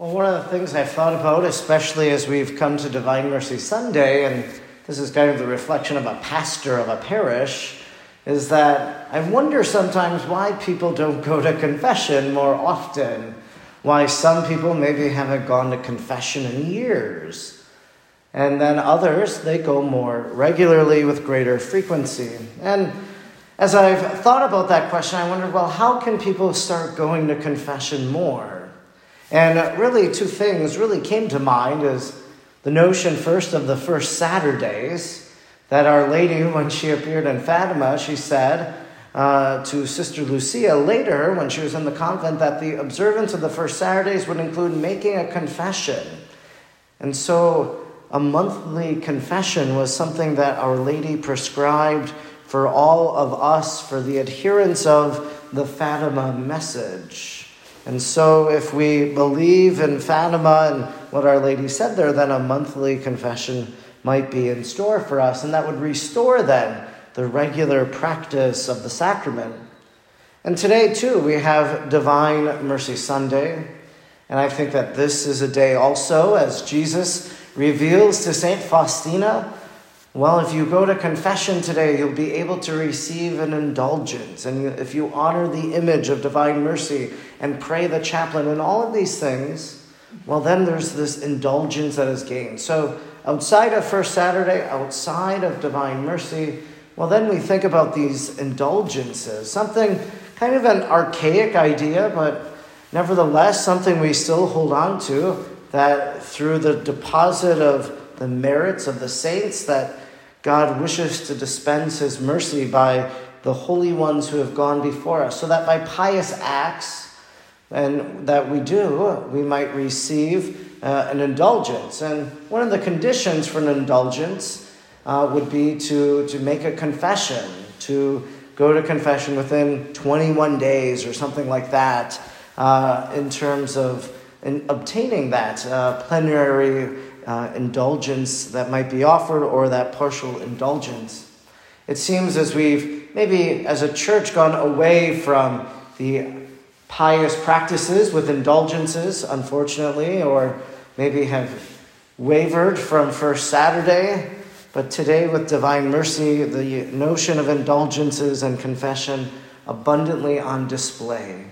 Well, one of the things I've thought about, especially as we've come to Divine Mercy Sunday, and this is kind of the reflection of a pastor of a parish, is that I wonder sometimes why people don't go to confession more often, why some people maybe haven't gone to confession in years, and then others, they go more regularly with greater frequency. And as I've thought about that question, I wondered, well, how can people start going to confession more? And really, two things really came to mind is the notion first of the first Saturdays that Our Lady, when she appeared in Fatima, she said to Sister Lucia later when she was in the convent that the observance of the first Saturdays would include making a confession. And so a monthly confession was something that Our Lady prescribed for all of us for the adherence of the Fatima message. And so if we believe in Fatima and what Our Lady said there, then a monthly confession might be in store for us. And that would restore then the regular practice of the sacrament. And today, too, we have Divine Mercy Sunday. And I think that this is a day also, as Jesus reveals to St. Faustina, well, if you go to confession today, you'll be able to receive an indulgence. And if you honor the image of Divine Mercy and pray the chaplain and all of these things, well, then there's this indulgence that is gained. So outside of First Saturday, outside of Divine Mercy, well, then we think about these indulgences, something kind of an archaic idea, but nevertheless, something we still hold on to, that through the deposit of the merits of the saints that God wishes to dispense his mercy by the holy ones who have gone before us, so that by pious acts and that we do, we might receive an indulgence. And one of the conditions for an indulgence would be to make a confession, to go to confession within 21 days or something like that in terms of obtaining that plenary indulgence that might be offered or that partial indulgence. It seems as we've maybe as a church gone away from the pious practices with indulgences, unfortunately, or maybe have wavered from First Saturday, but today with Divine Mercy, the notion of indulgences and confession abundantly on display.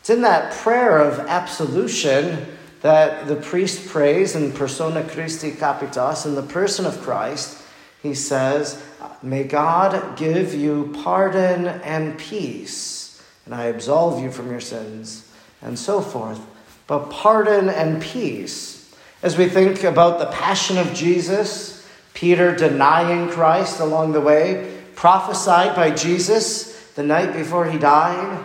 It's in that prayer of absolution that the priest prays in persona Christi Capitis, in the person of Christ. He says, "May God give you pardon and peace, and I absolve you from your sins," and so forth. But pardon and peace. As we think about the passion of Jesus, Peter denying Christ along the way, prophesied by Jesus the night before he died.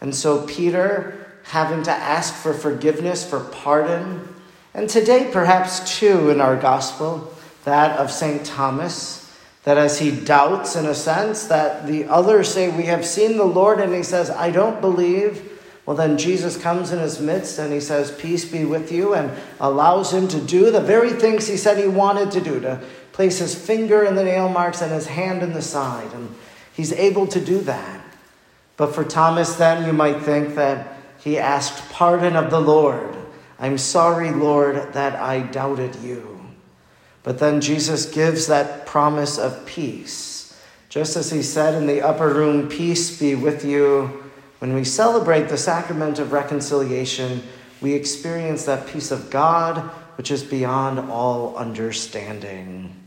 And so Peter having to ask for forgiveness, for pardon. And today, perhaps, too, in our gospel, that of St. Thomas, that as he doubts, in a sense, that the others say, "We have seen the Lord," and he says, "I don't believe." Well, then Jesus comes in his midst, and he says, "Peace be with you," and allows him to do the very things he said he wanted to do, to place his finger in the nail marks and his hand in the side. And he's able to do that. But for Thomas, then, you might think that he asked pardon of the Lord. "I'm sorry, Lord, that I doubted you." But then Jesus gives that promise of peace. Just as he said in the upper room, "Peace be with you." When we celebrate the sacrament of reconciliation, we experience that peace of God, which is beyond all understanding.